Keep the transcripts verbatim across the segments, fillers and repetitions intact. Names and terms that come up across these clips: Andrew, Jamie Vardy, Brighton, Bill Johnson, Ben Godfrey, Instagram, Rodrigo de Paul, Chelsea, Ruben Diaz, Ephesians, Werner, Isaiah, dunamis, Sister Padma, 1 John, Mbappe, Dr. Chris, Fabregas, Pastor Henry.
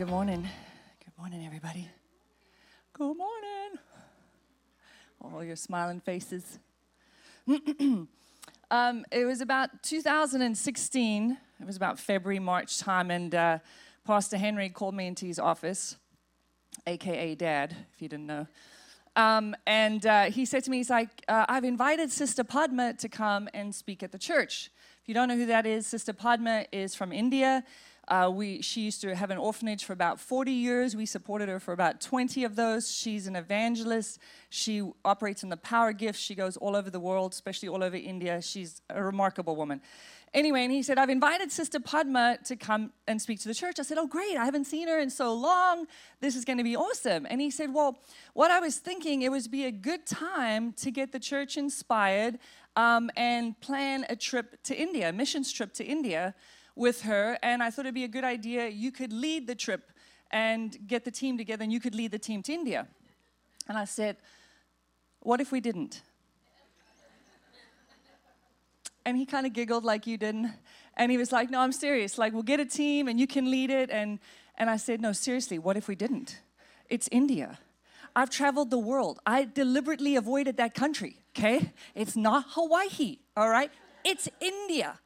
good morning. Good morning, everybody. Good morning. All your smiling faces. um, it was about two thousand sixteen. It was about February, March time, and uh, Pastor Henry called me into his office, a k a. Dad, if you didn't know. Um, and uh, he said to me, he's like, uh, I've invited Sister Padma to come and speak at the church. If you don't know who that is, Sister Padma is from India. Uh, we, she used to have an orphanage for about forty years. We supported her for about twenty of those. She's an evangelist. She operates in the power gifts. She goes all over the world, especially all over India. She's a remarkable woman. Anyway, and he said, I've invited Sister Padma to come and speak to the church. I said, oh, great. I haven't seen her in so long. This is going to be awesome. And he said, well, what I was thinking, it would be a good time to get the church inspired um, and plan a trip to India, a missions trip to India, with her, and I thought it'd be a good idea. You could lead the trip and get the team together, and you could lead the team to India. And I said, what if we didn't? And he kind of giggled like you didn't. And he was like, no, I'm serious. Like, we'll get a team, and you can lead it. And, and I said, no, seriously, what if we didn't? It's India. I've traveled the world. I deliberately avoided that country, okay? It's not Hawaii, all right? It's India.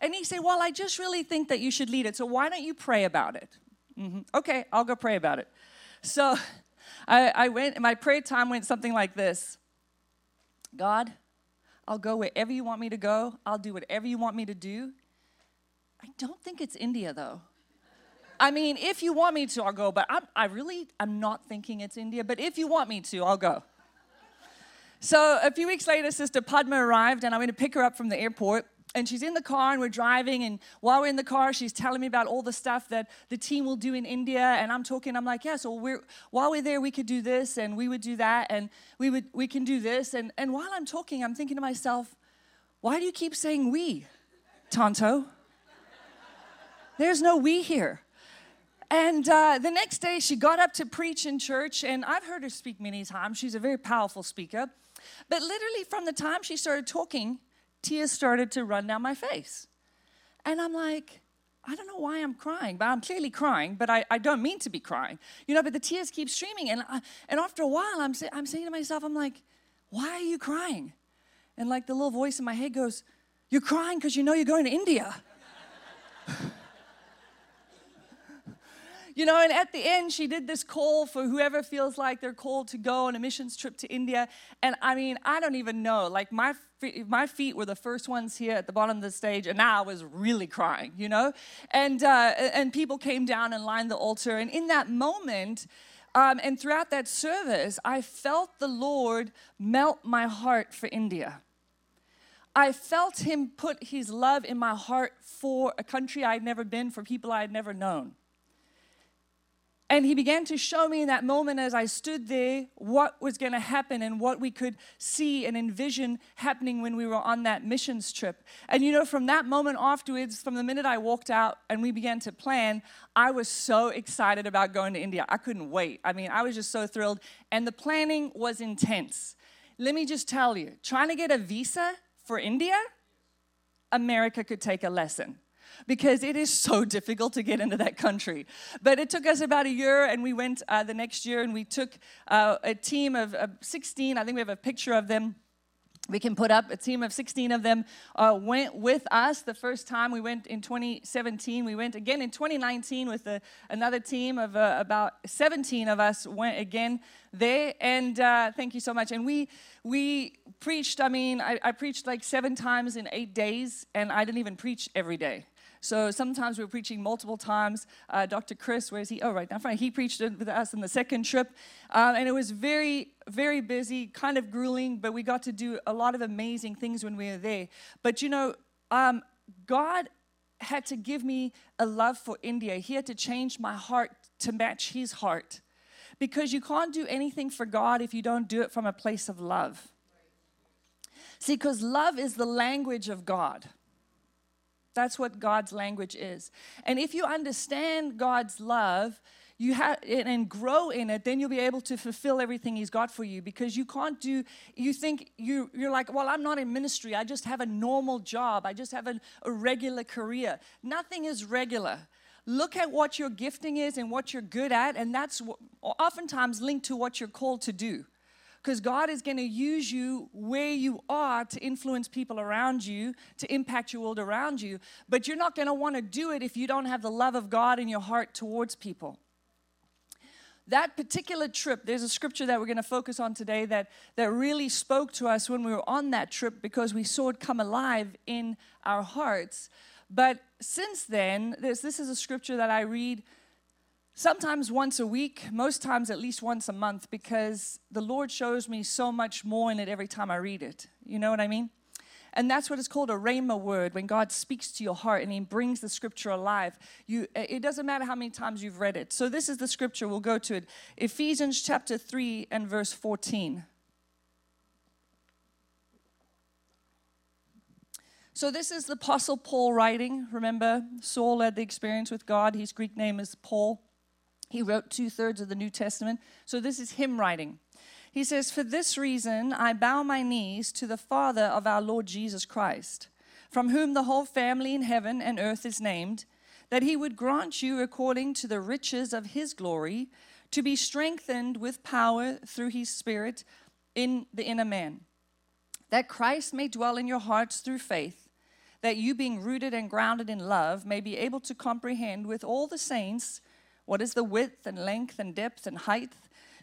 And he said, well, I just really think that you should lead it, so why don't you pray about it? Mm-hmm. Okay, I'll go pray about it. So I, I went, and my prayer time went something like this. God, I'll go wherever you want me to go. I'll do whatever you want me to do. I don't think it's India, though. I mean, if you want me to, I'll go, but I'm, I really, I'm not thinking it's India, but if you want me to, I'll go. So a few weeks later, Sister Padma arrived, and I went to pick her up from the airport. And she's in the car, and we're driving, and while we're in the car, she's telling me about all the stuff that the team will do in India, and I'm talking, I'm like, yeah, so we're, while we're there, we could do this, and we would do that, and we would we can do this, and, and while I'm talking, I'm thinking to myself, why do you keep saying we, Tonto? There's no we here. And uh, the next day, she got up to preach in church, and I've heard her speak many times. She's a very powerful speaker, but literally from the time she started talking, tears started to run down my face. And I'm like, I don't know why I'm crying, but I'm clearly crying, but I, I don't mean to be crying. You know, but the tears keep streaming. And I, and after a while, I'm, say, I'm saying to myself, I'm like, why are you crying? And like the little voice in my head goes, you're crying because you know you're going to India. You know, and at the end, she did this call for whoever feels like they're called to go on a missions trip to India. And I mean, I don't even know. Like, my my feet were the first ones here at the bottom of the stage, and now I was really crying, you know? And, uh, and people came down and lined the altar. And in that moment, um, and throughout that service, I felt the Lord melt my heart for India. I felt Him put His love in my heart for a country I had never been, for people I had never known. And He began to show me in that moment as I stood there what was going to happen and what we could see and envision happening when we were on that missions trip. And you know, from that moment afterwards, from the minute I walked out and we began to plan, I was so excited about going to India. I couldn't wait. I mean, I was just so thrilled. And the planning was intense. Let me just tell you, trying to get a visa for India, America could take a lesson, because it is so difficult to get into that country. But it took us about a year, and we went uh, the next year, and we took uh, a team of uh, sixteen. I think we have a picture of them we can put up. A team of sixteen of them uh, went with us the first time. We went in twenty seventeen. We went again in twenty nineteen with a, another team of uh, about seventeen of us went again there. And uh, thank you so much. And we we preached, I mean, I, I preached like seven times in eight days, and I didn't even preach every day. So sometimes we were preaching multiple times. Uh, Doctor Chris, where is he? Oh, right down front. He preached with us on the second trip. Uh, and it was very, very busy, kind of grueling, but we got to do a lot of amazing things when we were there. But, you know, um, God had to give me a love for India. He had to change my heart to match His heart. Because you can't do anything for God if you don't do it from a place of love. See, because love is the language of God. That's what God's language is. And if you understand God's love you have and grow in it, then you'll be able to fulfill everything He's got for you, because you can't do, you think, you, you're like, well, I'm not in ministry. I just have a normal job. I just have a, a regular career. Nothing is regular. Look at what your gifting is and what you're good at, and that's oftentimes linked to what you're called to do. Because God is going to use you where you are to influence people around you, to impact your world around you. But you're not going to want to do it if you don't have the love of God in your heart towards people. That particular trip, there's a scripture that we're going to focus on today that, that really spoke to us when we were on that trip because we saw it come alive in our hearts. But since then, this this is a scripture that I read sometimes once a week, most times at least once a month, because the Lord shows me so much more in it every time I read it. You know what I mean? And that's what it's called, a rhema word, when God speaks to your heart and He brings the scripture alive. You, it doesn't matter how many times you've read it. So this is the scripture. We'll go to it. Ephesians chapter three and verse fourteen. So this is the Apostle Paul writing. Remember, Saul had the experience with God. His Greek name is Paul. He wrote two-thirds of the New Testament. So this is him writing. He says, "For this reason I bow my knees to the Father of our Lord Jesus Christ, from whom the whole family in heaven and earth is named, that He would grant you according to the riches of His glory to be strengthened with power through His Spirit in the inner man, that Christ may dwell in your hearts through faith, that you, being rooted and grounded in love, may be able to comprehend with all the saints what is the width and length and depth and height,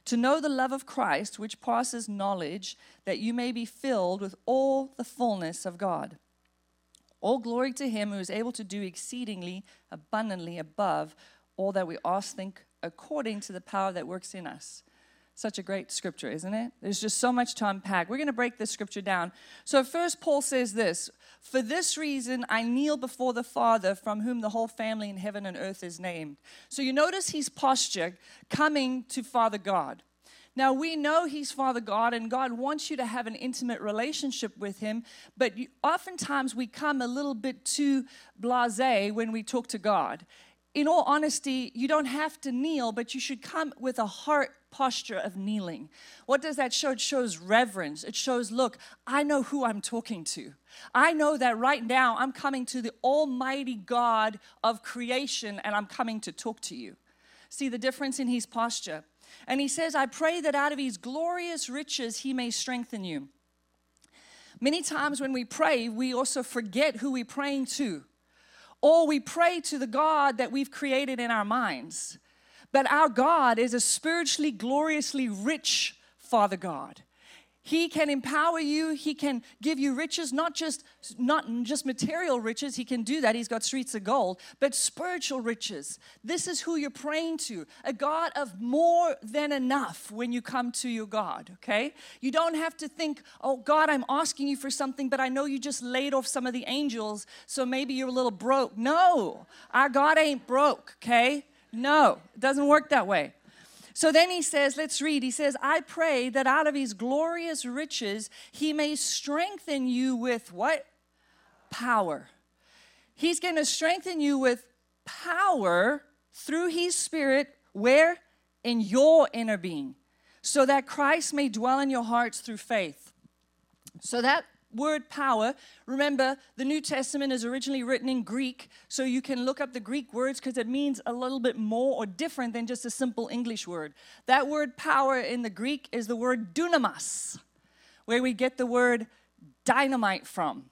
to know the love of Christ which passes knowledge, that you may be filled with all the fullness of God. All glory to Him who is able to do exceedingly abundantly above all that we ask, think, according to the power that works in us." Such a great scripture, isn't it? There's just so much to unpack. We're going to break this scripture down. So first, Paul says this, "For this reason I kneel before the Father, from whom the whole family in heaven and earth is named." So you notice his posture coming to Father God. Now, we know He's Father God, and God wants you to have an intimate relationship with Him, but you, oftentimes we come a little bit too blasé when we talk to God. In all honesty, you don't have to kneel, but you should come with a heart posture of kneeling. What does that show? It shows reverence. It shows, look, I know who I'm talking to. I know that right now I'm coming to the almighty God of creation, and I'm coming to talk to you. See the difference in his posture. And he says, "I pray that out of His glorious riches He may strengthen you." Many times when we pray, we also forget who we're praying to. Or we pray to the God that we've created in our minds. But our God is a spiritually, gloriously rich Father God. He can empower you. He can give you riches, not just not just material riches. He can do that. He's got streets of gold, but spiritual riches. This is who you're praying to, a God of more than enough when you come to your God, okay? You don't have to think, oh, God, I'm asking you for something, but I know you just laid off some of the angels, so maybe you're a little broke. No, our God ain't broke, okay? No, it doesn't work that way. So then he says, let's read. He says, "I pray that out of His glorious riches He may strengthen you with" what? "Power." He's going to strengthen you with power through His Spirit, where? In your inner being, so that Christ may dwell in your hearts through faith. So that word power, remember, the New Testament is originally written in Greek, so you can look up the Greek words because it means a little bit more or different than just a simple English word. That word power in the Greek is the word dunamis, where we get the word dynamite from.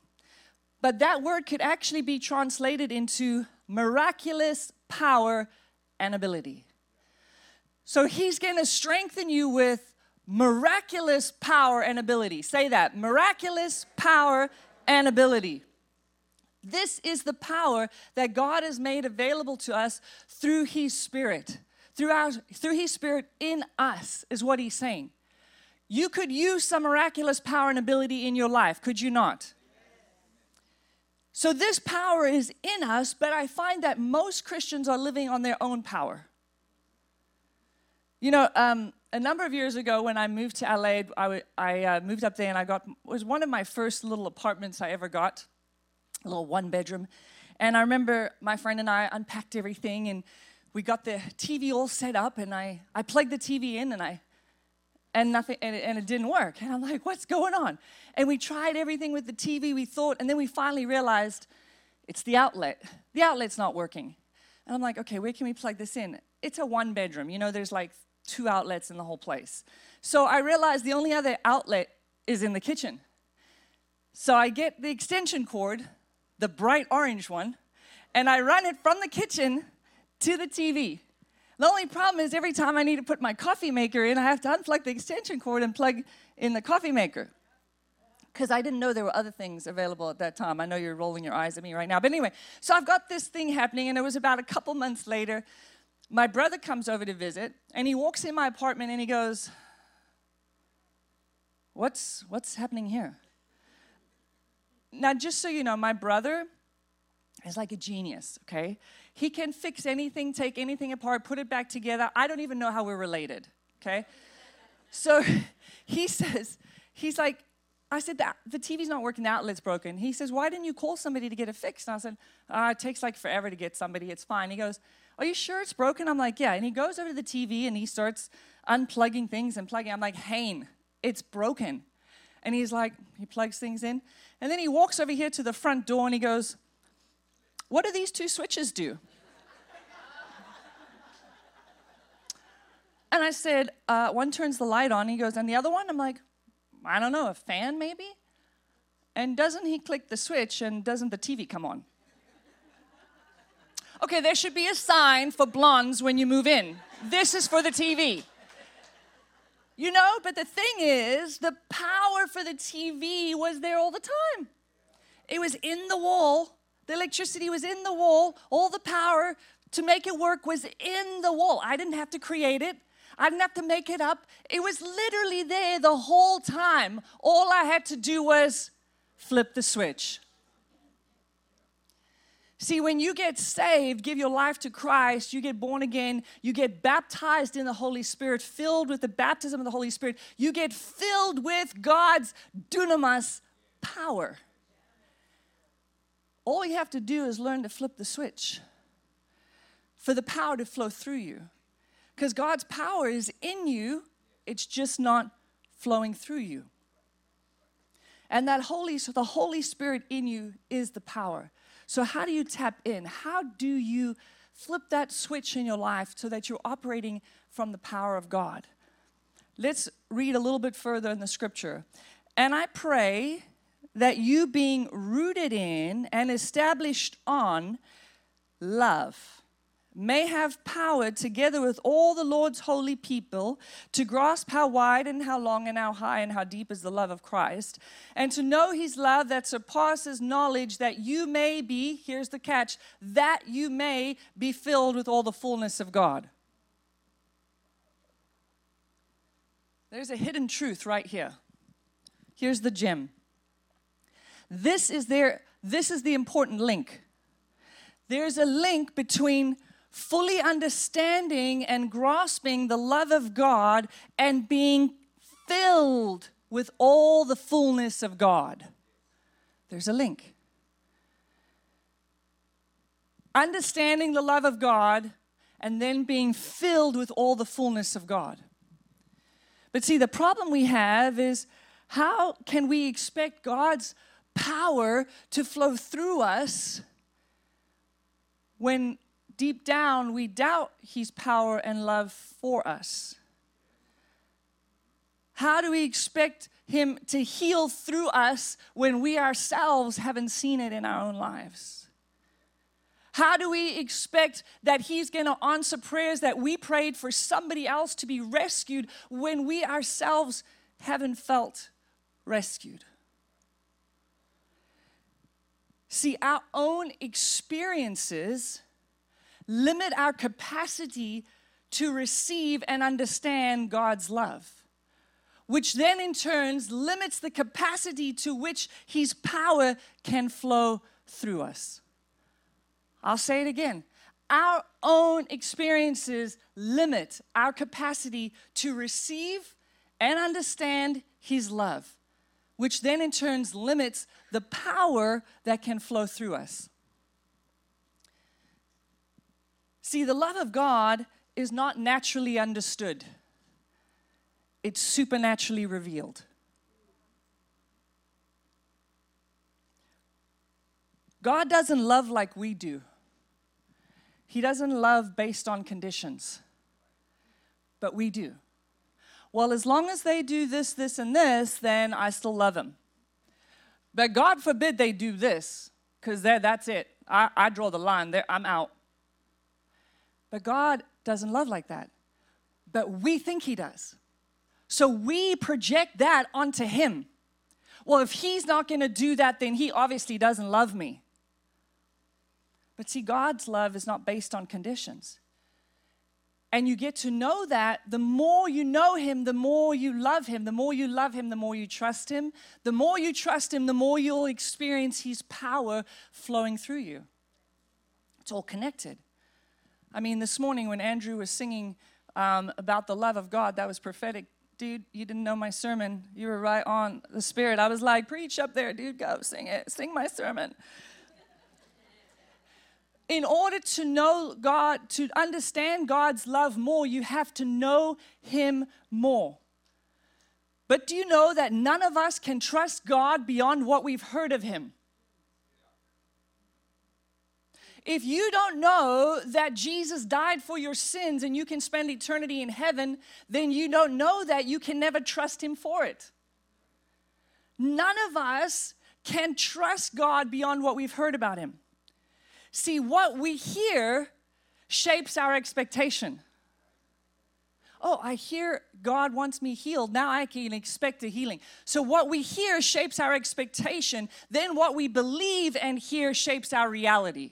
But that word could actually be translated into miraculous power and ability. So He's going to strengthen you with miraculous power and ability. Say that, miraculous power and ability. This is the power that God has made available to us through His Spirit. Through, our, through His Spirit in us is what He's saying. You could use some miraculous power and ability in your life, could you not? So this power is in us, but I find that most Christians are living on their own power. You know, um, a number of years ago when I moved to L A, I, w- I uh, moved up there and I got, it was one of my first little apartments I ever got, a little one bedroom. And I remember my friend and I unpacked everything and we got the T V all set up and I, I plugged the T V in and I, and nothing, and it, and it didn't work. And I'm like, what's going on? And we tried everything with the T V, we thought, and then we finally realized it's the outlet. The outlet's not working. And I'm like, okay, where can we plug this in? It's a one bedroom. You know, there's like two outlets in the whole place. So I realized the only other outlet is in the kitchen. So I get the extension cord, the bright orange one, and I run it from the kitchen to the T V. The only problem is every time I need to put my coffee maker in, I have to unplug the extension cord and plug in the coffee maker. Because I didn't know there were other things available at that time. I know you're rolling your eyes at me right now. But anyway, so I've got this thing happening, and it was about a couple months later. My brother comes over to visit, and he walks in my apartment, and he goes, what's, what's happening here? Now, just so you know, my brother is like a genius, okay? He can fix anything, take anything apart, put it back together. I don't even know how we're related, okay? So he says, he's like, I said, the T V's not working, the outlet's broken. He says, why didn't you call somebody to get it fixed? And I said, ah, it takes like forever to get somebody, it's fine. He goes, are you sure it's broken? I'm like, yeah. And he goes over to the T V and he starts unplugging things and plugging. I'm like, Hane, it's broken. And he's like, he plugs things in. And then he walks over here to the front door and he goes, what do these two switches do? And I said, uh, one turns the light on. He goes, and the other one? I'm like, I don't know, a fan maybe? And doesn't he click the switch and doesn't the T V come on? Okay, there should be a sign for blondes when you move in. This is for the T V. You know, but the thing is, the power for the T V was there all the time. It was in the wall. The electricity was in the wall. All the power to make it work was in the wall. I didn't have to create it. I didn't have to make it up. It was literally there the whole time. All I had to do was flip the switch. See, when you get saved, give your life to Christ, you get born again, you get baptized in the Holy Spirit, filled with the baptism of the Holy Spirit, you get filled with God's dunamis power. All you have to do is learn to flip the switch for the power to flow through you. Because God's power is in you, it's just not flowing through you. And that Holy, so the Holy Spirit in you is the power. So how do you tap in? How do you flip that switch in your life so that you're operating from the power of God? Let's read a little bit further in the scripture. And I pray that you being rooted in and established on love may have power together with all the Lord's holy people to grasp how wide and how long and how high and how deep is the love of Christ, and to know his love that surpasses knowledge, that you may be, here's the catch, that you may be filled with all the fullness of God. There's a hidden truth right here. Here's the gem. This is their, this is the important link. There's a link between fully understanding and grasping the love of God and being filled with all the fullness of God. There's a link. Understanding the love of God and then being filled with all the fullness of God. But see, the problem we have is, how can we expect God's power to flow through us when deep down, we doubt his power and love for us? How do we expect him to heal through us when we ourselves haven't seen it in our own lives? How do we expect that he's going to answer prayers that we prayed for somebody else to be rescued when we ourselves haven't felt rescued? See, our own experiences limit our capacity to receive and understand God's love, which then in turn limits the capacity to which his power can flow through us. I'll say it again. Our own experiences limit our capacity to receive and understand his love, which then in turn limits the power that can flow through us. See, the love of God is not naturally understood. It's supernaturally revealed. God doesn't love like we do. He doesn't love based on conditions, but we do. Well, as long as they do this, this, and this, then I still love them. But God forbid they do this, because that's it. I, I draw the line there. I'm out. But God doesn't love like that. But we think he does. So we project that onto him. Well, if he's not going to do that, then he obviously doesn't love me. But see, God's love is not based on conditions. And you get to know that the more you know him, the more you love him. The more you love him, the more you trust him. The more you trust him, the more you'll experience his power flowing through you. It's all connected. I mean, this morning when Andrew was singing um, about the love of God, that was prophetic. Dude, you didn't know my sermon. You were right on the Spirit. I was like, preach up there, dude, go sing it. Sing my sermon. In order to know God, to understand God's love more, you have to know him more. But do you know that none of us can trust God beyond what we've heard of him? If you don't know that Jesus died for your sins and you can spend eternity in heaven, then you don't know that you can never trust him for it. None of us can trust God beyond what we've heard about him. See, what we hear shapes our expectation. Oh, I hear God wants me healed. Now I can expect a healing. So what we hear shapes our expectation. Then what we believe and hear shapes our reality.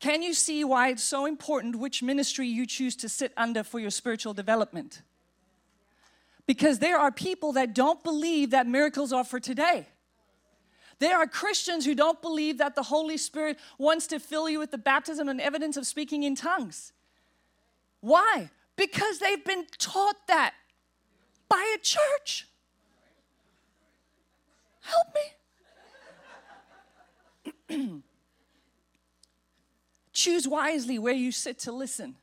Can you see why it's so important which ministry you choose to sit under for your spiritual development? Because there are people that don't believe that miracles are for today. There are Christians who don't believe that the Holy Spirit wants to fill you with the baptism and evidence of speaking in tongues. Why? Because they've been taught that by a church. Help me. Choose wisely where you sit to listen.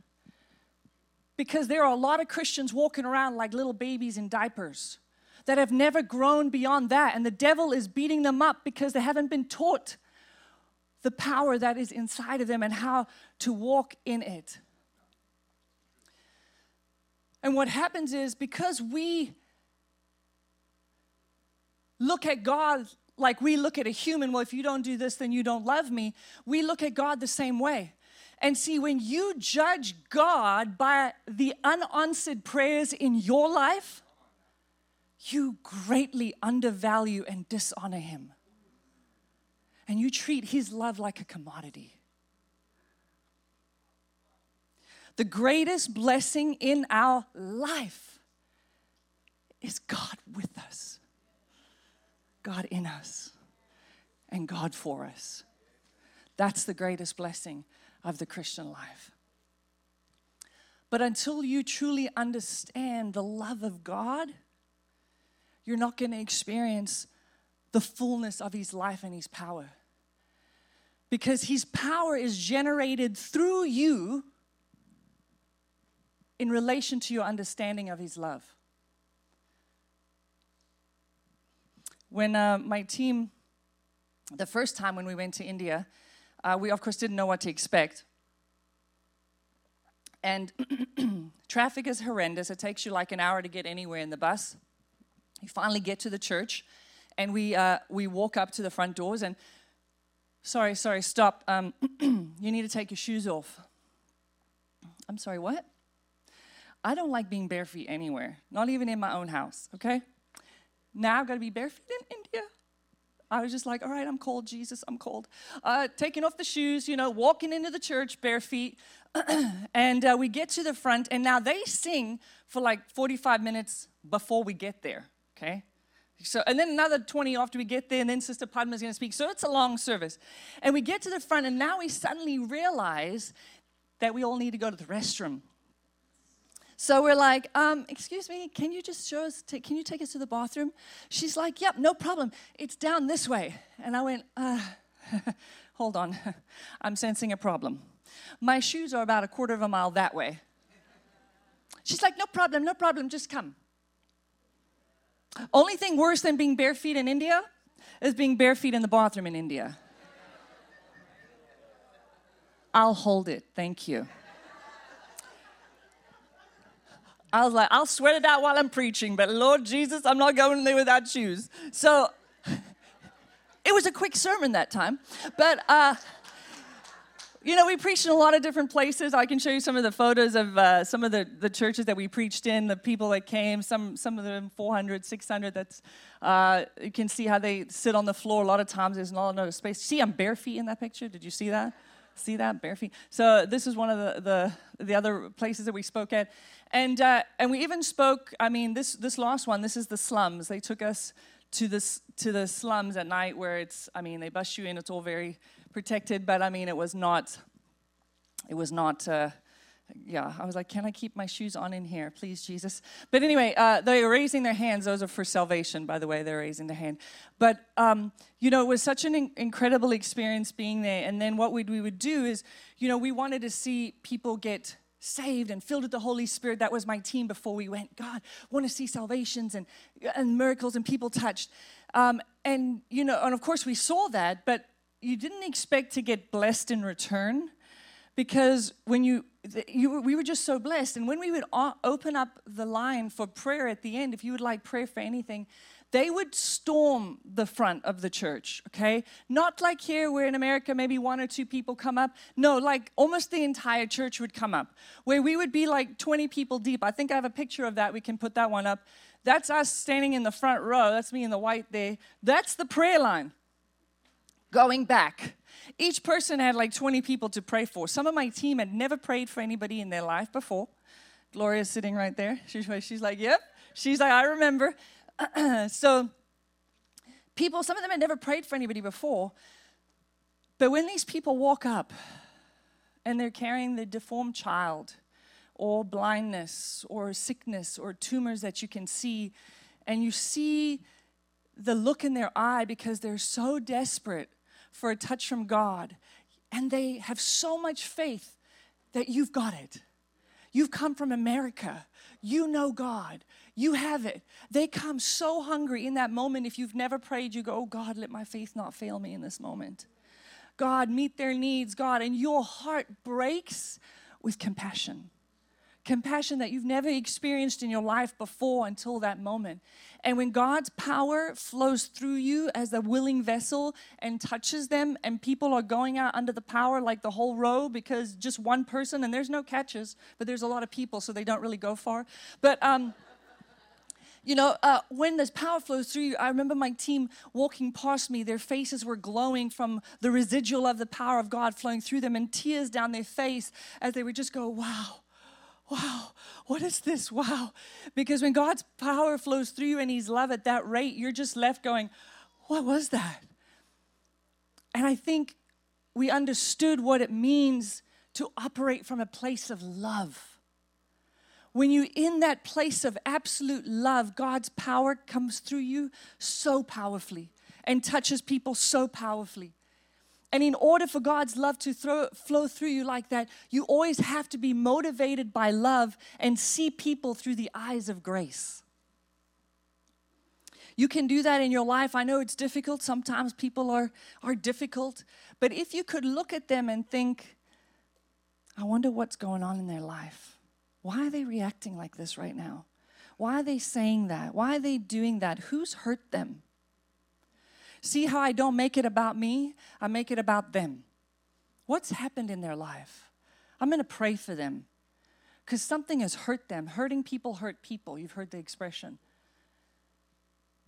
Because there are a lot of Christians walking around like little babies in diapers that have never grown beyond that, and the devil is beating them up because they haven't been taught the power that is inside of them and how to walk in it. And what happens is, because we look at God like we look at a human, well, if you don't do this, then you don't love me, we look at God the same way. And see, when you judge God by the unanswered prayers in your life, you greatly undervalue and dishonor him. And you treat his love like a commodity. The greatest blessing in our life is God with us, God in us, and God for us. That's the greatest blessing of the Christian life. But until you truly understand the love of God, you're not going to experience the fullness of his life and his power. Because his power is generated through you in relation to your understanding of his love. When uh, my team, the first time when we went to India, uh, we of course didn't know what to expect. And traffic is horrendous. It takes you like an hour to get anywhere in the bus. We finally get to the church, and we uh, we walk up to the front doors, and, sorry, sorry, stop. Um, you need to take your shoes off. I'm sorry, what? I don't like being bare feet anywhere, not even in my own house, okay? Now I've got to be bare feet in India. I was just like, all right, I'm cold, Jesus, I'm cold. Uh, taking off the shoes, you know, walking into the church, bare feet. and uh, we get to the front, and now they sing for like forty-five minutes before we get there, okay? So, and then another twenty after we get there, and then Sister Padma is going to speak. So it's a long service. And we get to the front, and now we suddenly realize that we all need to go to the restroom. So we're like, um, excuse me, can you just show us, t- can you take us to the bathroom? She's like, yep, no problem. It's down this way. And I went, uh, hold on. I'm sensing a problem. My shoes are about a quarter of a mile that way. She's like, no problem, no problem, just come. Only thing worse than being bare feet in India is being bare feet in the bathroom in India. I'll hold it. Thank you. I was like, I'll sweat it out while I'm preaching, but Lord Jesus, I'm not going there without shoes. So it was a quick sermon that time. But, uh, you know, we preached in a lot of different places. I can show you some of the photos of uh, some of the, the churches that we preached in, the people that came, some some of them four hundred, six hundred. That's, uh, you can see how they sit on the floor. A lot of times there's not enough space. See, I'm bare feet in that picture. Did you see that? See that? Bare feet. So this is one of the, the, the other places that we spoke at. And uh, and we even spoke, I mean, this this last one, this is the slums. They took us to this to the slums at night where it's, I mean, they bust you in. It's all very protected. But, I mean, it was not, it was not, uh, yeah. I was like, can I keep my shoes on in here? Please, Jesus. But anyway, uh, they were raising their hands. Those are for salvation, by the way. They're raising their hand. But, um, you know, it was such an in- incredible experience being there. And then what we'd, we would do is, you know, we wanted to see people get saved and filled with the Holy Spirit. That was my team before we went. God, want to see salvations and and miracles and people touched. Um, and, you know, and of course we saw that, but you didn't expect to get blessed in return because when you, you we were just so blessed. And when we would open up the line for prayer at the end, if you would like prayer for anything, they would storm the front of the church, okay? Not like here where in America maybe one or two people come up. No, like almost the entire church would come up, where we would be like twenty people deep. I think I have a picture of that. We can put that one up. That's us standing in the front row. That's me in the white there. That's the prayer line going back. Each person had like twenty people to pray for. Some of my team had never prayed for anybody in their life before. Gloria's sitting right there. She's like, yep. She's like, I remember. So people, some of them had never prayed for anybody before, but when these people walk up and they're carrying the deformed child or blindness or sickness or tumors that you can see, and you see the look in their eye because they're so desperate for a touch from God, and they have so much faith that you've got it. You've come from America. You know God. You have it. They come so hungry in that moment. If you've never prayed, you go, oh, God, let my faith not fail me in this moment. God, meet their needs, God. And your heart breaks with compassion. Compassion that you've never experienced in your life before until that moment. And when God's power flows through you as a willing vessel and touches them, and people are going out under the power like the whole row because just one person, and there's no catches, but there's a lot of people, so they don't really go far. But, um, you know, uh, when this power flows through you, I remember my team walking past me. Their faces were glowing from the residual of the power of God flowing through them and tears down their face as they would just go, wow. Wow, what is this? Wow. Because when God's power flows through you and His love at that rate, you're just left going, what was that? And I think we understood what it means to operate from a place of love. When you're in that place of absolute love, God's power comes through you so powerfully and touches people so powerfully. And in order for God's love to throw, flow through you like that, you always have to be motivated by love and see people through the eyes of grace. You can do that in your life. I know it's difficult. Sometimes people are, are difficult. But if you could look at them and think, I wonder what's going on in their life. Why are they reacting like this right now? Why are they saying that? Why are they doing that? Who's hurt them? See how I don't make it about me, I make it about them. What's happened in their life? I'm going to pray for them because something has hurt them. Hurting people hurt people. You've heard the expression.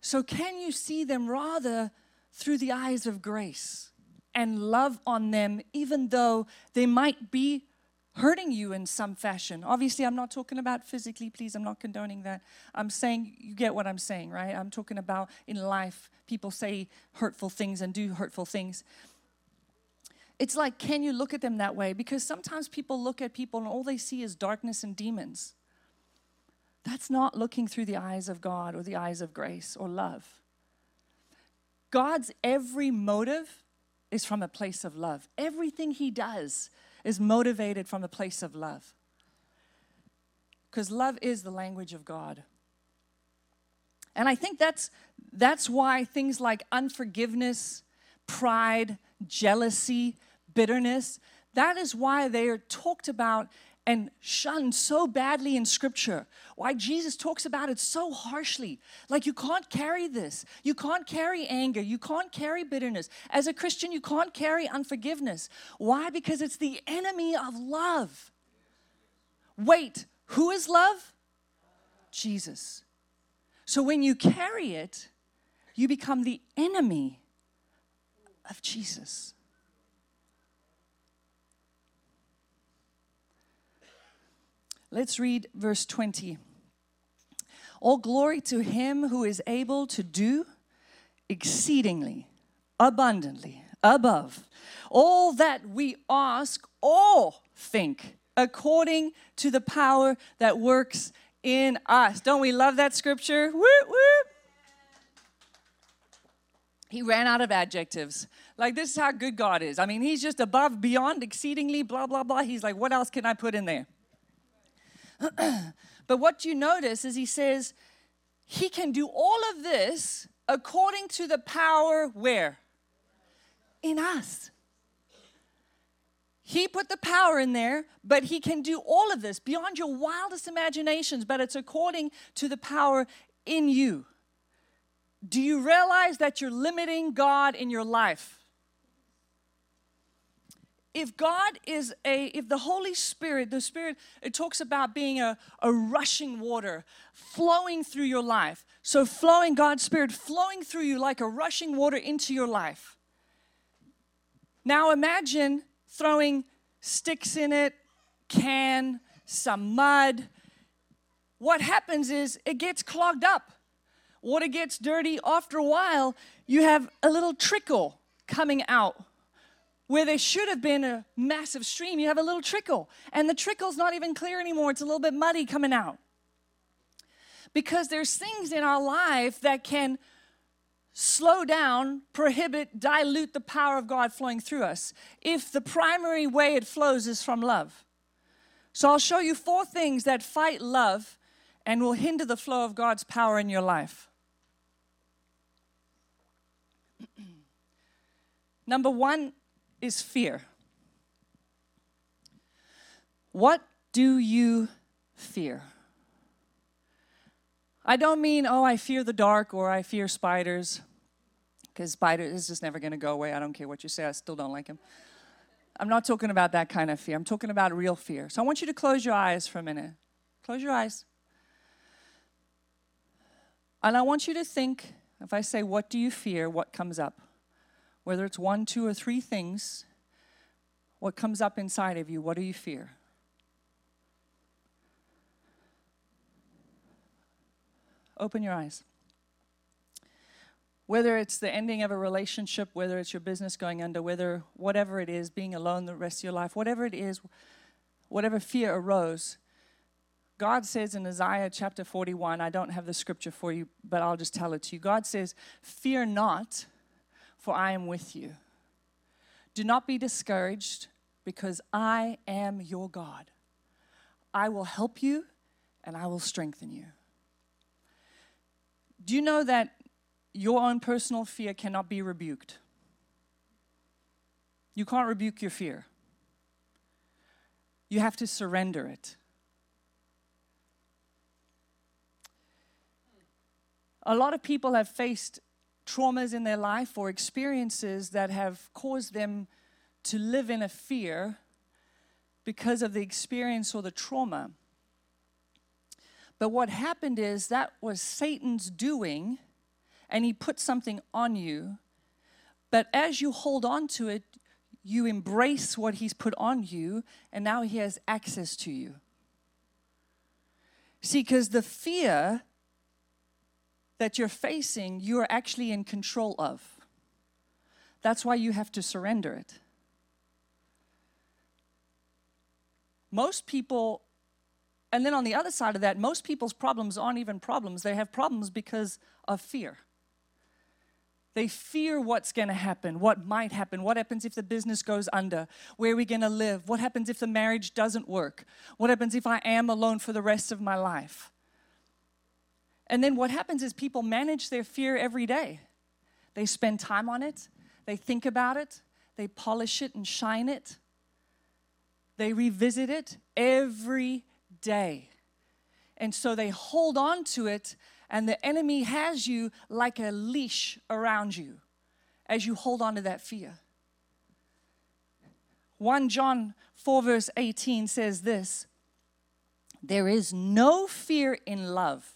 So can you see them rather through the eyes of grace and love on them, even though they might be hurting you in some fashion? Obviously, I'm not talking about physically, please, I'm not condoning that. I'm saying, you get what I'm saying, right? I'm talking about in life, people say hurtful things and do hurtful things. It's like, can you look at them that way? Because sometimes people look at people and all they see is darkness and demons. That's not looking through the eyes of God or the eyes of grace or love. God's every motive is from a place of love. Everything He does is motivated from a place of love. Because love is the language of God. And I think that's that's why things like unforgiveness, pride, jealousy, bitterness, That is why they are talked about and shunned so badly in Scripture. Why Jesus talks about it so harshly. Like, you can't carry this. You can't carry anger. You can't carry bitterness. As a Christian, you can't carry unforgiveness. Why? Because it's the enemy of love. Wait, who is love? Jesus. So when you carry it, you become the enemy of Jesus. Let's read verse twenty. All glory to him who is able to do exceedingly, abundantly, above all that we ask or think, according to the power that works in us. Don't we love that scripture? Woo, woo. He ran out of adjectives. Like, this is how good God is. I mean, he's just above, beyond, exceedingly, blah, blah, blah. He's like, what else can I put in there? But what you notice is he says, he can do all of this according to the power where? In us. He put the power in there, but he can do all of this beyond your wildest imaginations, but it's according to the power in you. Do you realize that you're limiting God in your life? If God is a, if the Holy Spirit, the Spirit, it talks about being a, a rushing water flowing through your life. So flowing, God's Spirit flowing through you like a rushing water into your life. Now imagine throwing sticks in it, can, some mud. What happens is it gets clogged up. Water gets dirty. After a while, you have a little trickle coming out. Where there should have been a massive stream, you have a little trickle. And the trickle's not even clear anymore. It's a little bit muddy coming out. Because there's things in our life that can slow down, prohibit, dilute the power of God flowing through us if the primary way it flows is from love. So I'll show you four things that fight love and will hinder the flow of God's power in your life. Number one is fear. What do you fear? I don't mean, oh, I fear the dark or I fear spiders, because spiders is just never going to go away. I don't care what you say. I still don't like him. I'm not talking about that kind of fear. I'm talking about real fear. So I want you to close your eyes for a minute. Close your eyes. And I want you to think, if I say, what do you fear, what comes up? Whether it's one, two, or three things, what comes up inside of you? What do you fear? Open your eyes. Whether it's the ending of a relationship, whether it's your business going under, whether whatever it is, being alone the rest of your life, whatever it is, whatever fear arose, God says in Isaiah chapter forty-one, I don't have the scripture for you, but I'll just tell it to you. God says, fear not, for I am with you. Do not be discouraged, because I am your God. I will help you, and I will strengthen you. Do you know that your own personal fear cannot be rebuked? You can't rebuke your fear. You have to surrender it. A lot of people have faced traumas in their life or experiences that have caused them to live in a fear because of the experience or the trauma. But what happened is that was Satan's doing, and he put something on you. But as you hold on to it, you embrace what he's put on you, and now he has access to you. See, because the fear that you're facing, you are actually in control of. That's why you have to surrender it. Most people, and then on the other side of that, most people's problems aren't even problems. They have problems because of fear. They fear what's going to happen, what might happen, what happens if the business goes under, where are we going to live, what happens if the marriage doesn't work, what happens if I am alone for the rest of my life. And then what happens is people manage their fear every day. They spend time on it. They think about it. They polish it and shine it. They revisit it every day. And so they hold on to it, and the enemy has you like a leash around you as you hold on to that fear. First John four verse eighteen says this, "There is no fear in love,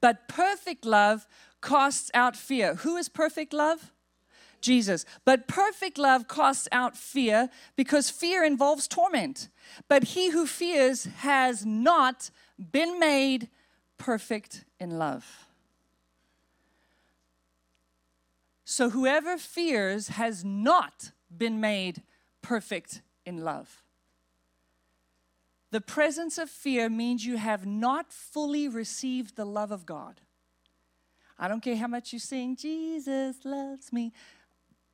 but perfect love casts out fear." Who is perfect love? Jesus. "But perfect love casts out fear, because fear involves torment. But he who fears has not been made perfect in love." So whoever fears has not been made perfect in love. The presence of fear means you have not fully received the love of God. I don't care how much you sing, "Jesus loves me,"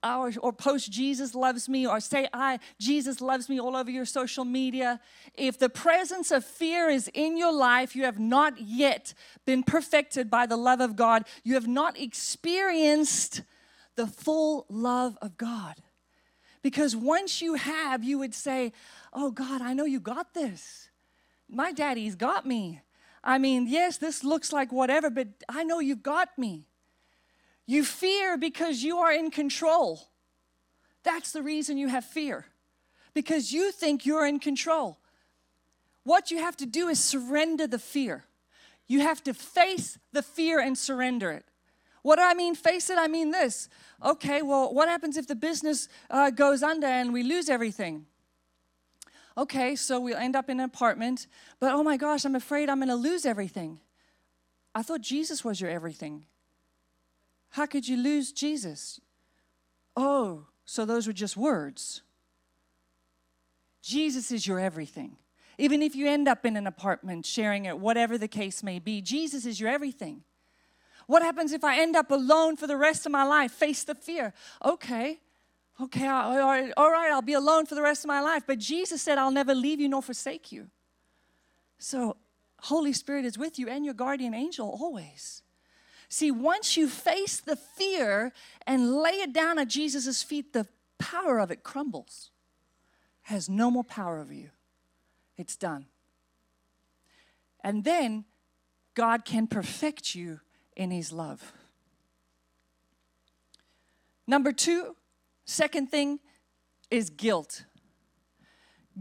or, or post "Jesus loves me," or say I, "Jesus loves me" all over your social media. If the presence of fear is in your life, you have not yet been perfected by the love of God. You have not experienced the full love of God. Because once you have, you would say, "Oh God, I know you got this. My daddy's got me. I mean, yes, this looks like whatever, but I know you've got me." You fear because you are in control. That's the reason you have fear, because you think you're in control. What you have to do is surrender the fear. You have to face the fear and surrender it. What do I mean, face it? I mean this. Okay, well, what happens if the business uh, goes under and we lose everything? Okay, so we'll end up in an apartment, but oh my gosh, I'm afraid I'm going to lose everything. I thought Jesus was your everything. How could you lose Jesus? Oh, so those were just words. Jesus is your everything. Even if you end up in an apartment sharing it, whatever the case may be, Jesus is your everything. What happens if I end up alone for the rest of my life? Face the fear. Okay, okay, all right, all right, I'll be alone for the rest of my life. But Jesus said, "I'll never leave you nor forsake you." So Holy Spirit is with you and your guardian angel always. See, once you face the fear and lay it down at Jesus' feet, the power of it crumbles. Has no more power over you. It's done. And then God can perfect you in his love. Number two, second thing is guilt.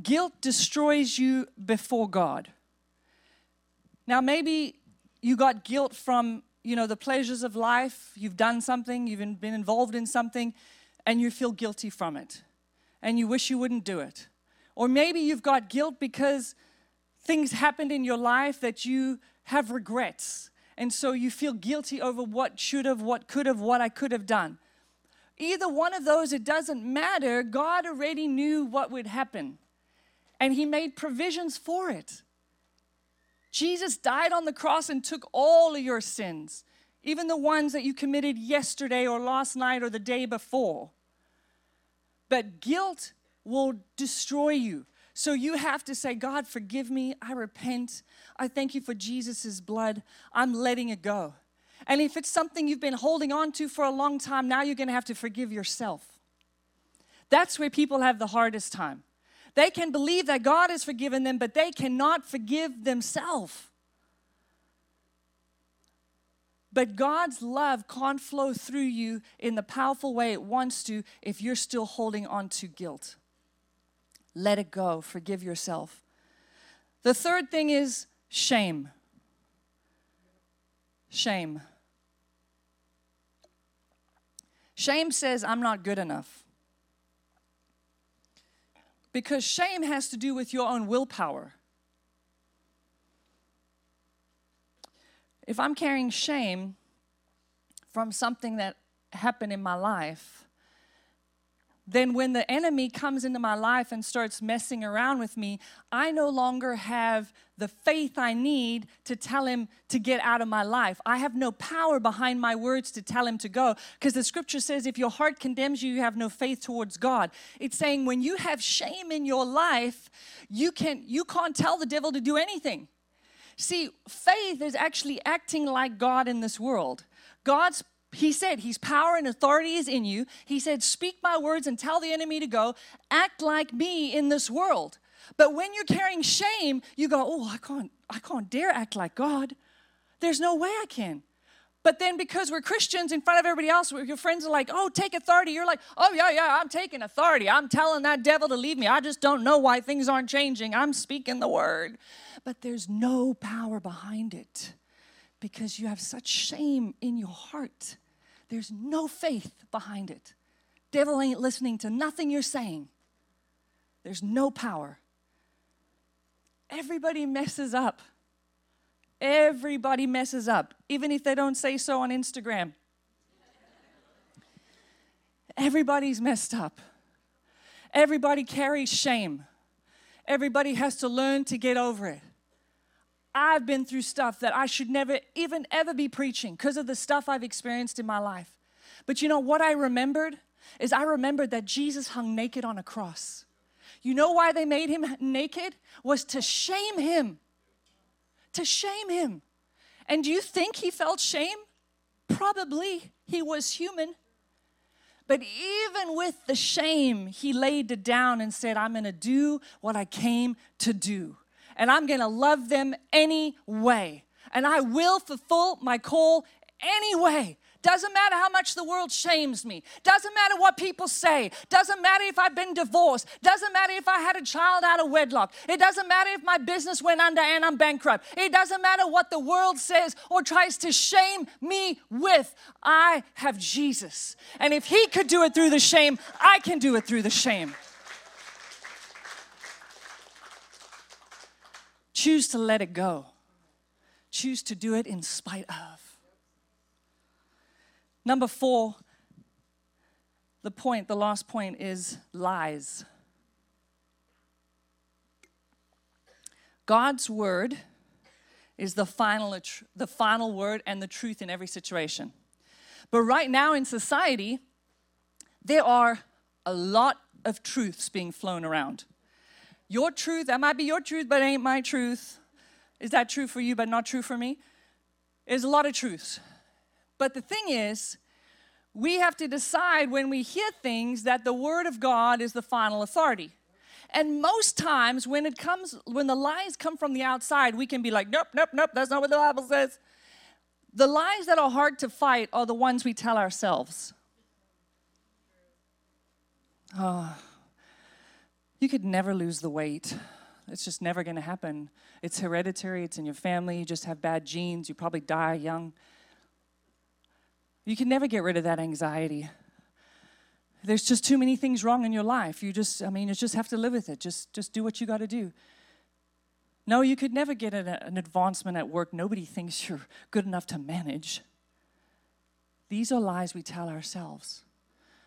Guilt destroys you before God. Now maybe you got guilt from, you know, the pleasures of life. You've done something, you've been involved in something, and you feel guilty from it. And you wish you wouldn't do it. Or maybe you've got guilt because things happened in your life that you have regrets. And so you feel guilty over what should have, what could have, what I could have done. Either one of those, it doesn't matter. God already knew what would happen. And he made provisions for it. Jesus died on the cross and took all of your sins, even the ones that you committed yesterday or last night or the day before. But guilt will destroy you. So you have to say, "God, forgive me. I repent. I thank you for Jesus' blood. I'm letting it go." And if it's something you've been holding on to for a long time, now you're going to have to forgive yourself. That's where people have the hardest time. They can believe that God has forgiven them, but they cannot forgive themselves. But God's love can't flow through you in the powerful way it wants to if you're still holding on to guilt. Let it go. Forgive yourself. The third thing is shame. Shame. Shame says, "I'm not good enough." Because shame has to do with your own willpower. If I'm carrying shame from something that happened in my life, then when the enemy comes into my life and starts messing around with me, I no longer have the faith I need to tell him to get out of my life. I have no power behind my words to tell him to go, because the scripture says if your heart condemns you, you have no faith towards God. It's saying when you have shame in your life, you can, you can't tell the devil to do anything. See, faith is actually acting like God in this world. God's He said, his power and authority is in you. He said, speak my words and tell the enemy to go. Act like me in this world. But when you're carrying shame, you go, oh, I can't, I can't dare act like God. There's no way I can. But then because we're Christians in front of everybody else, your friends are like, oh, take authority. You're like, oh, yeah, yeah, I'm taking authority. I'm telling that devil to leave me. I just don't know why things aren't changing. I'm speaking the word. But there's no power behind it because you have such shame in your heart. There's no faith behind it. Devil ain't listening to nothing you're saying. There's no power. Everybody messes up. Everybody messes up, even if they don't say so on Instagram. Everybody's messed up. Everybody carries shame. Everybody has to learn to get over it. I've been through stuff that I should never even ever be preaching because of the stuff I've experienced in my life. But you know what I remembered is I remembered that Jesus hung naked on a cross. You know why they made him naked? Was to shame him. To shame him. And do you think he felt shame? Probably. He was human. But even with the shame, he laid it down and said, I'm going to do what I came to do. And I'm going to love them anyway. And I will fulfill my call anyway. Doesn't matter how much the world shames me. Doesn't matter what people say. Doesn't matter if I've been divorced. Doesn't matter if I had a child out of wedlock. It doesn't matter if my business went under and I'm bankrupt. It doesn't matter what the world says or tries to shame me with. I have Jesus. And if he could do it through the shame, I can do it through the shame. Choose to let it go. Choose to do it in spite of. Number four, the point, the last point is lies. God's word is the final, the final word and the truth in every situation. But right now in society, there are a lot of truths being flown around. Your truth, that might be your truth, but it ain't my truth. Is that true for you, but not true for me? There's a lot of truths. But the thing is, we have to decide when we hear things that the Word of God is the final authority. And most times when it comes, when the lies come from the outside, we can be like, nope, nope, nope, that's not what the Bible says. The lies that are hard to fight are the ones we tell ourselves. Oh, you could never lose the weight. It's just never going to happen. It's hereditary. It's in your family. You just have bad genes. You probably die young. You can never get rid of that anxiety. There's just too many things wrong in your life. You just, I mean, you just have to live with it. Just, just do what you got to do. No, you could never get an, an advancement at work. Nobody thinks you're good enough to manage. These are lies we tell ourselves.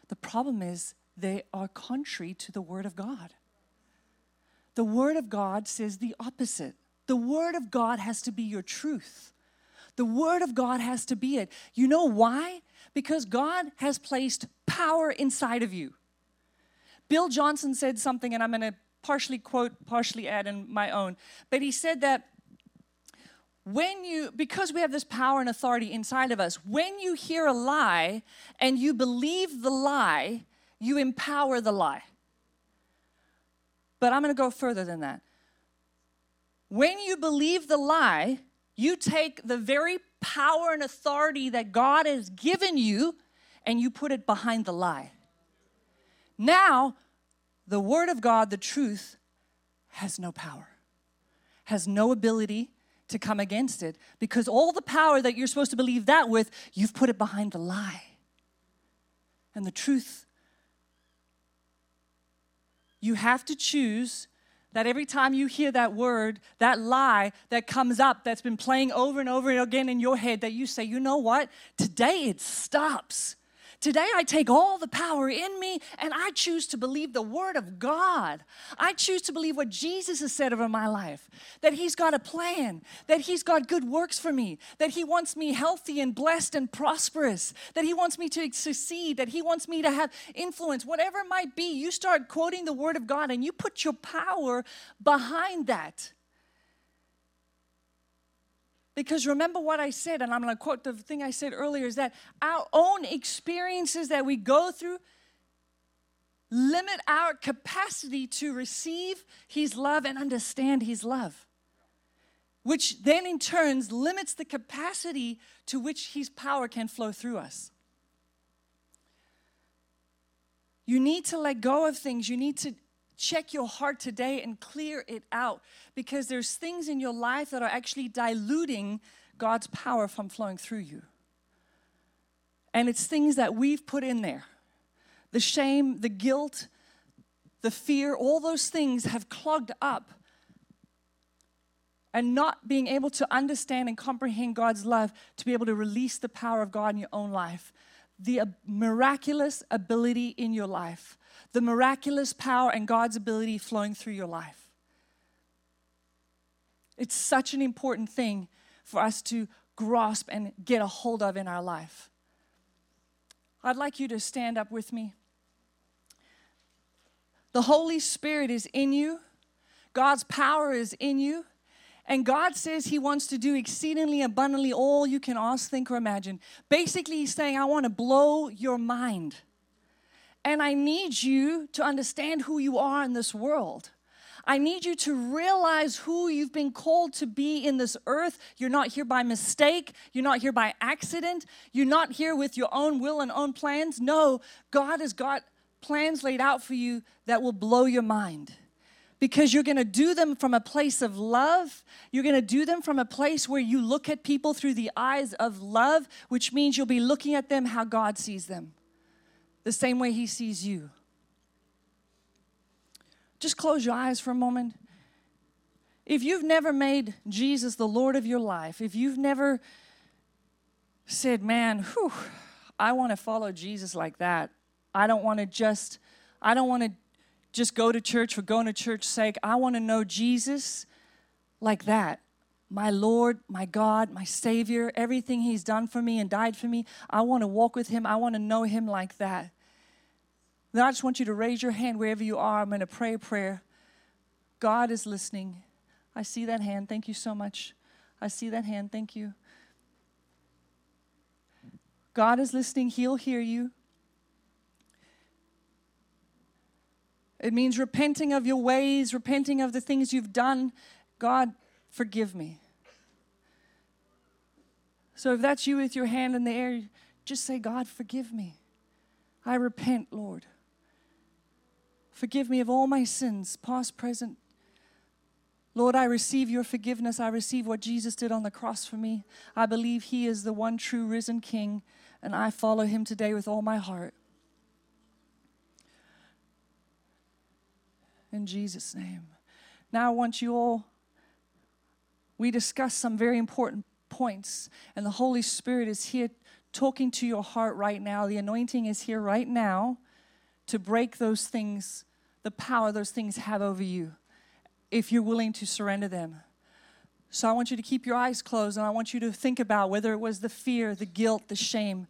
The problem is they are contrary to the Word of God. The Word of God says the opposite. The Word of God has to be your truth. The Word of God has to be it. You know why? Because God has placed power inside of you. Bill Johnson said something, and I'm going to partially quote, partially add in my own. But he said that when you, because we have this power and authority inside of us, when you hear a lie and you believe the lie, you empower the lie. But I'm going to go further than that. When you believe the lie, you take the very power and authority that God has given you and you put it behind the lie. Now, the Word of God, the truth, has no power, has no ability to come against it because all the power that you're supposed to believe that with, you've put it behind the lie. And the truth, you have to choose that every time you hear that word, that lie that comes up, that's been playing over and over and again in your head, that you say, you know what? Today it stops. Today I take all the power in me and I choose to believe the Word of God. I choose to believe what Jesus has said over my life, that he's got a plan, that he's got good works for me, that he wants me healthy and blessed and prosperous, that he wants me to succeed, that he wants me to have influence, whatever it might be. You start quoting the Word of God and you put your power behind that. Because remember what I said, and I'm going to quote the thing I said earlier, is that our own experiences that we go through limit our capacity to receive His love and understand His love, which then in turns limits the capacity to which His power can flow through us. You need to let go of things. You need to check your heart today and clear it out, because there's things in your life that are actually diluting God's power from flowing through you. And it's things that we've put in there. The shame, the guilt, the fear, all those things have clogged up, and not being able to understand and comprehend God's love to be able to release the power of God in your own life. The miraculous ability in your life. The miraculous power and God's ability flowing through your life. It's such an important thing for us to grasp and get a hold of in our life. I'd like you to stand up with me. The Holy Spirit is in you. God's power is in you. And God says He wants to do exceedingly abundantly all you can ask, think, or imagine. Basically, He's saying, I want to blow your mind. And I need you to understand who you are in this world. I need you to realize who you've been called to be in this earth. You're not here by mistake. You're not here by accident. You're not here with your own will and own plans. No, God has got plans laid out for you that will blow your mind. Because you're going to do them from a place of love. You're going to do them from a place where you look at people through the eyes of love, which means you'll be looking at them how God sees them, the same way He sees you. Just close your eyes for a moment. If you've never made Jesus the Lord of your life, if you've never said, man, whew, I want to follow Jesus like that. I don't want to just, I don't want to just go to church for going to church's sake. I want to know Jesus like that. My Lord, my God, my Savior, everything He's done for me and died for me. I want to walk with Him. I want to know Him like that. Then I just want you to raise your hand wherever you are. I'm going to pray a prayer. God is listening. I see that hand. Thank you so much. I see that hand. Thank you. God is listening. He'll hear you. It means repenting of your ways, repenting of the things you've done. God, forgive me. So if that's you with your hand in the air, just say, God, forgive me. I repent, Lord. Forgive me of all my sins, past, present. Lord, I receive your forgiveness. I receive what Jesus did on the cross for me. I believe He is the one true risen King, and I follow Him today with all my heart. In Jesus' name. Now I want you all, we discussed some very important points, and the Holy Spirit is here talking to your heart right now. The anointing is here right now to break those things, the power those things have over you, if you're willing to surrender them. So I want you to keep your eyes closed, and I want you to think about whether it was the fear, the guilt, the shame,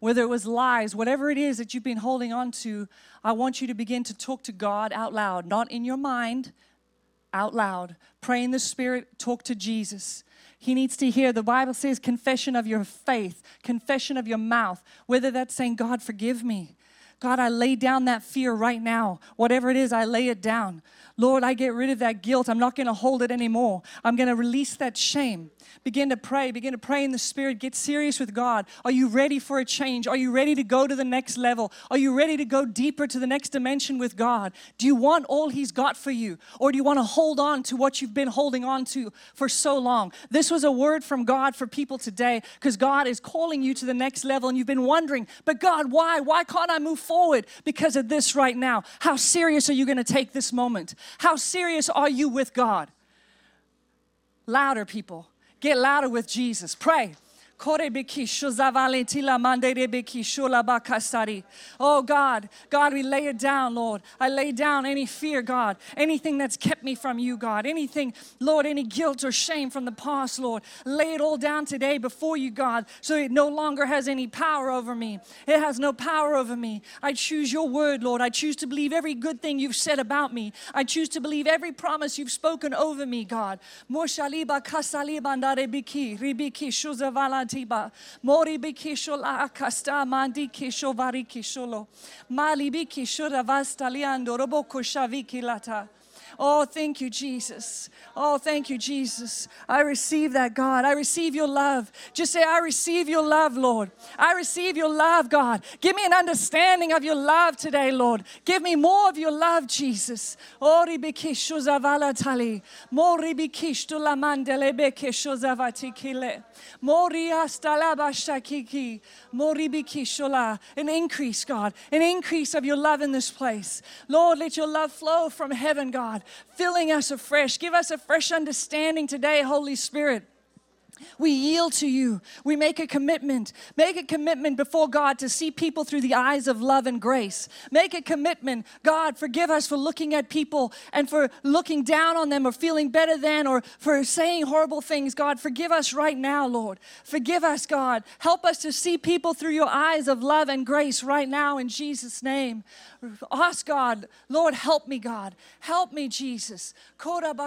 whether it was lies, whatever it is that you've been holding on to. I want you to begin to talk to God out loud, not in your mind, out loud. Pray in the Spirit, talk to Jesus. He needs to hear. The Bible says confession of your faith, confession of your mouth, whether that's saying, God, forgive me. God, I lay down that fear right now. Whatever it is, I lay it down. Lord, I get rid of that guilt. I'm not going to hold it anymore. I'm going to release that shame. Begin to pray. Begin to pray in the Spirit. Get serious with God. Are you ready for a change? Are you ready to go to the next level? Are you ready to go deeper to the next dimension with God? Do you want all He's got for you? Or do you want to hold on to what you've been holding on to for so long? This was a word from God for people today, because God is calling you to the next level, and you've been wondering, but God, why? Why can't I move forward? forward because of this right now? How serious are you going to take this moment? How serious are you with God? Louder, people. Get louder with Jesus. Pray. Oh God, God, we lay it down, Lord. I lay down any fear, God, anything that's kept me from you, God, anything, Lord, any guilt or shame from the past, Lord. Lay it all down today before you, God, so it no longer has any power over me. It has no power over me. I choose your word, Lord. I choose to believe every good thing you've said about me. I choose to believe every promise you've spoken over me, God. Oh, thank you, Jesus. Oh, thank you, Jesus. I receive that, God. I receive your love. Just say, I receive your love, Lord. I receive your love, God. Give me an understanding of your love today, Lord. Give me more of your love, Jesus. Oh, an increase, God. An increase of your love in this place. Lord, let your love flow from heaven, God. Filling us afresh. Give us a fresh understanding today, Holy Spirit. We yield to you. We make a commitment. Make a commitment before God to see people through the eyes of love and grace. Make a commitment. God, forgive us for looking at people and for looking down on them or feeling better than or for saying horrible things. God, forgive us right now, Lord. Forgive us, God. Help us to see people through your eyes of love and grace right now in Jesus' name. Ask God, Lord, help me, God. Help me, Jesus. Bring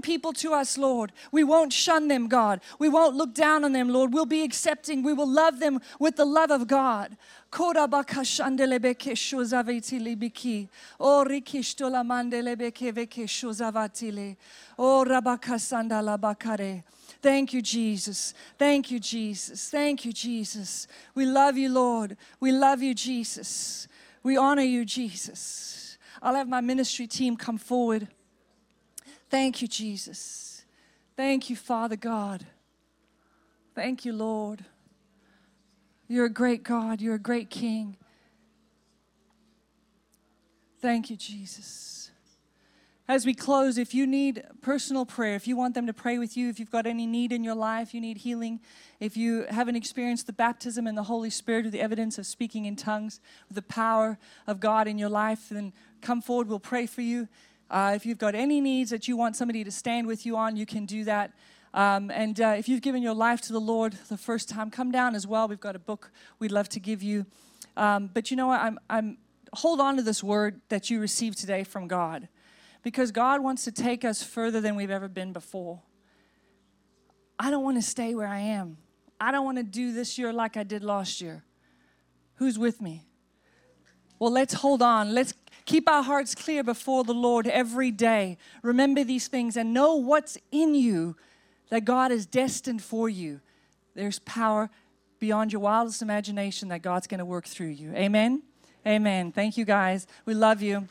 people to us, Lord. We won't shun them, God. We won't look down on them, Lord. We'll be accepting. We will love them with the love of God. Thank you, Jesus. Thank you, Jesus. Thank you, Jesus. We love you, Lord. We love you, Jesus. We honor you, Jesus. I'll have my ministry team come forward. Thank you, Jesus. Thank you, Father God. Thank you, Lord. You're a great God. You're a great King. Thank you, Jesus. As we close, if you need personal prayer, if you want them to pray with you, if you've got any need in your life, you need healing, if you haven't experienced the baptism in the Holy Spirit with the evidence of speaking in tongues, with the power of God in your life, then come forward. We'll pray for you. Uh, if you've got any needs that you want somebody to stand with you on, you can do that. Um, and uh, if you've given your life to the Lord the first time, come down as well. We've got a book we'd love to give you. Um, but you know what? I'm, I'm, hold on to this word that you received today from God, because God wants to take us further than we've ever been before. I don't want to stay where I am. I don't want to do this year like I did last year. Who's with me? Well, let's hold on. Let's keep our hearts clear before the Lord every day. Remember these things and know what's in you that God is destined for you. There's power beyond your wildest imagination that God's going to work through you. Amen? Amen. Thank you, guys. We love you.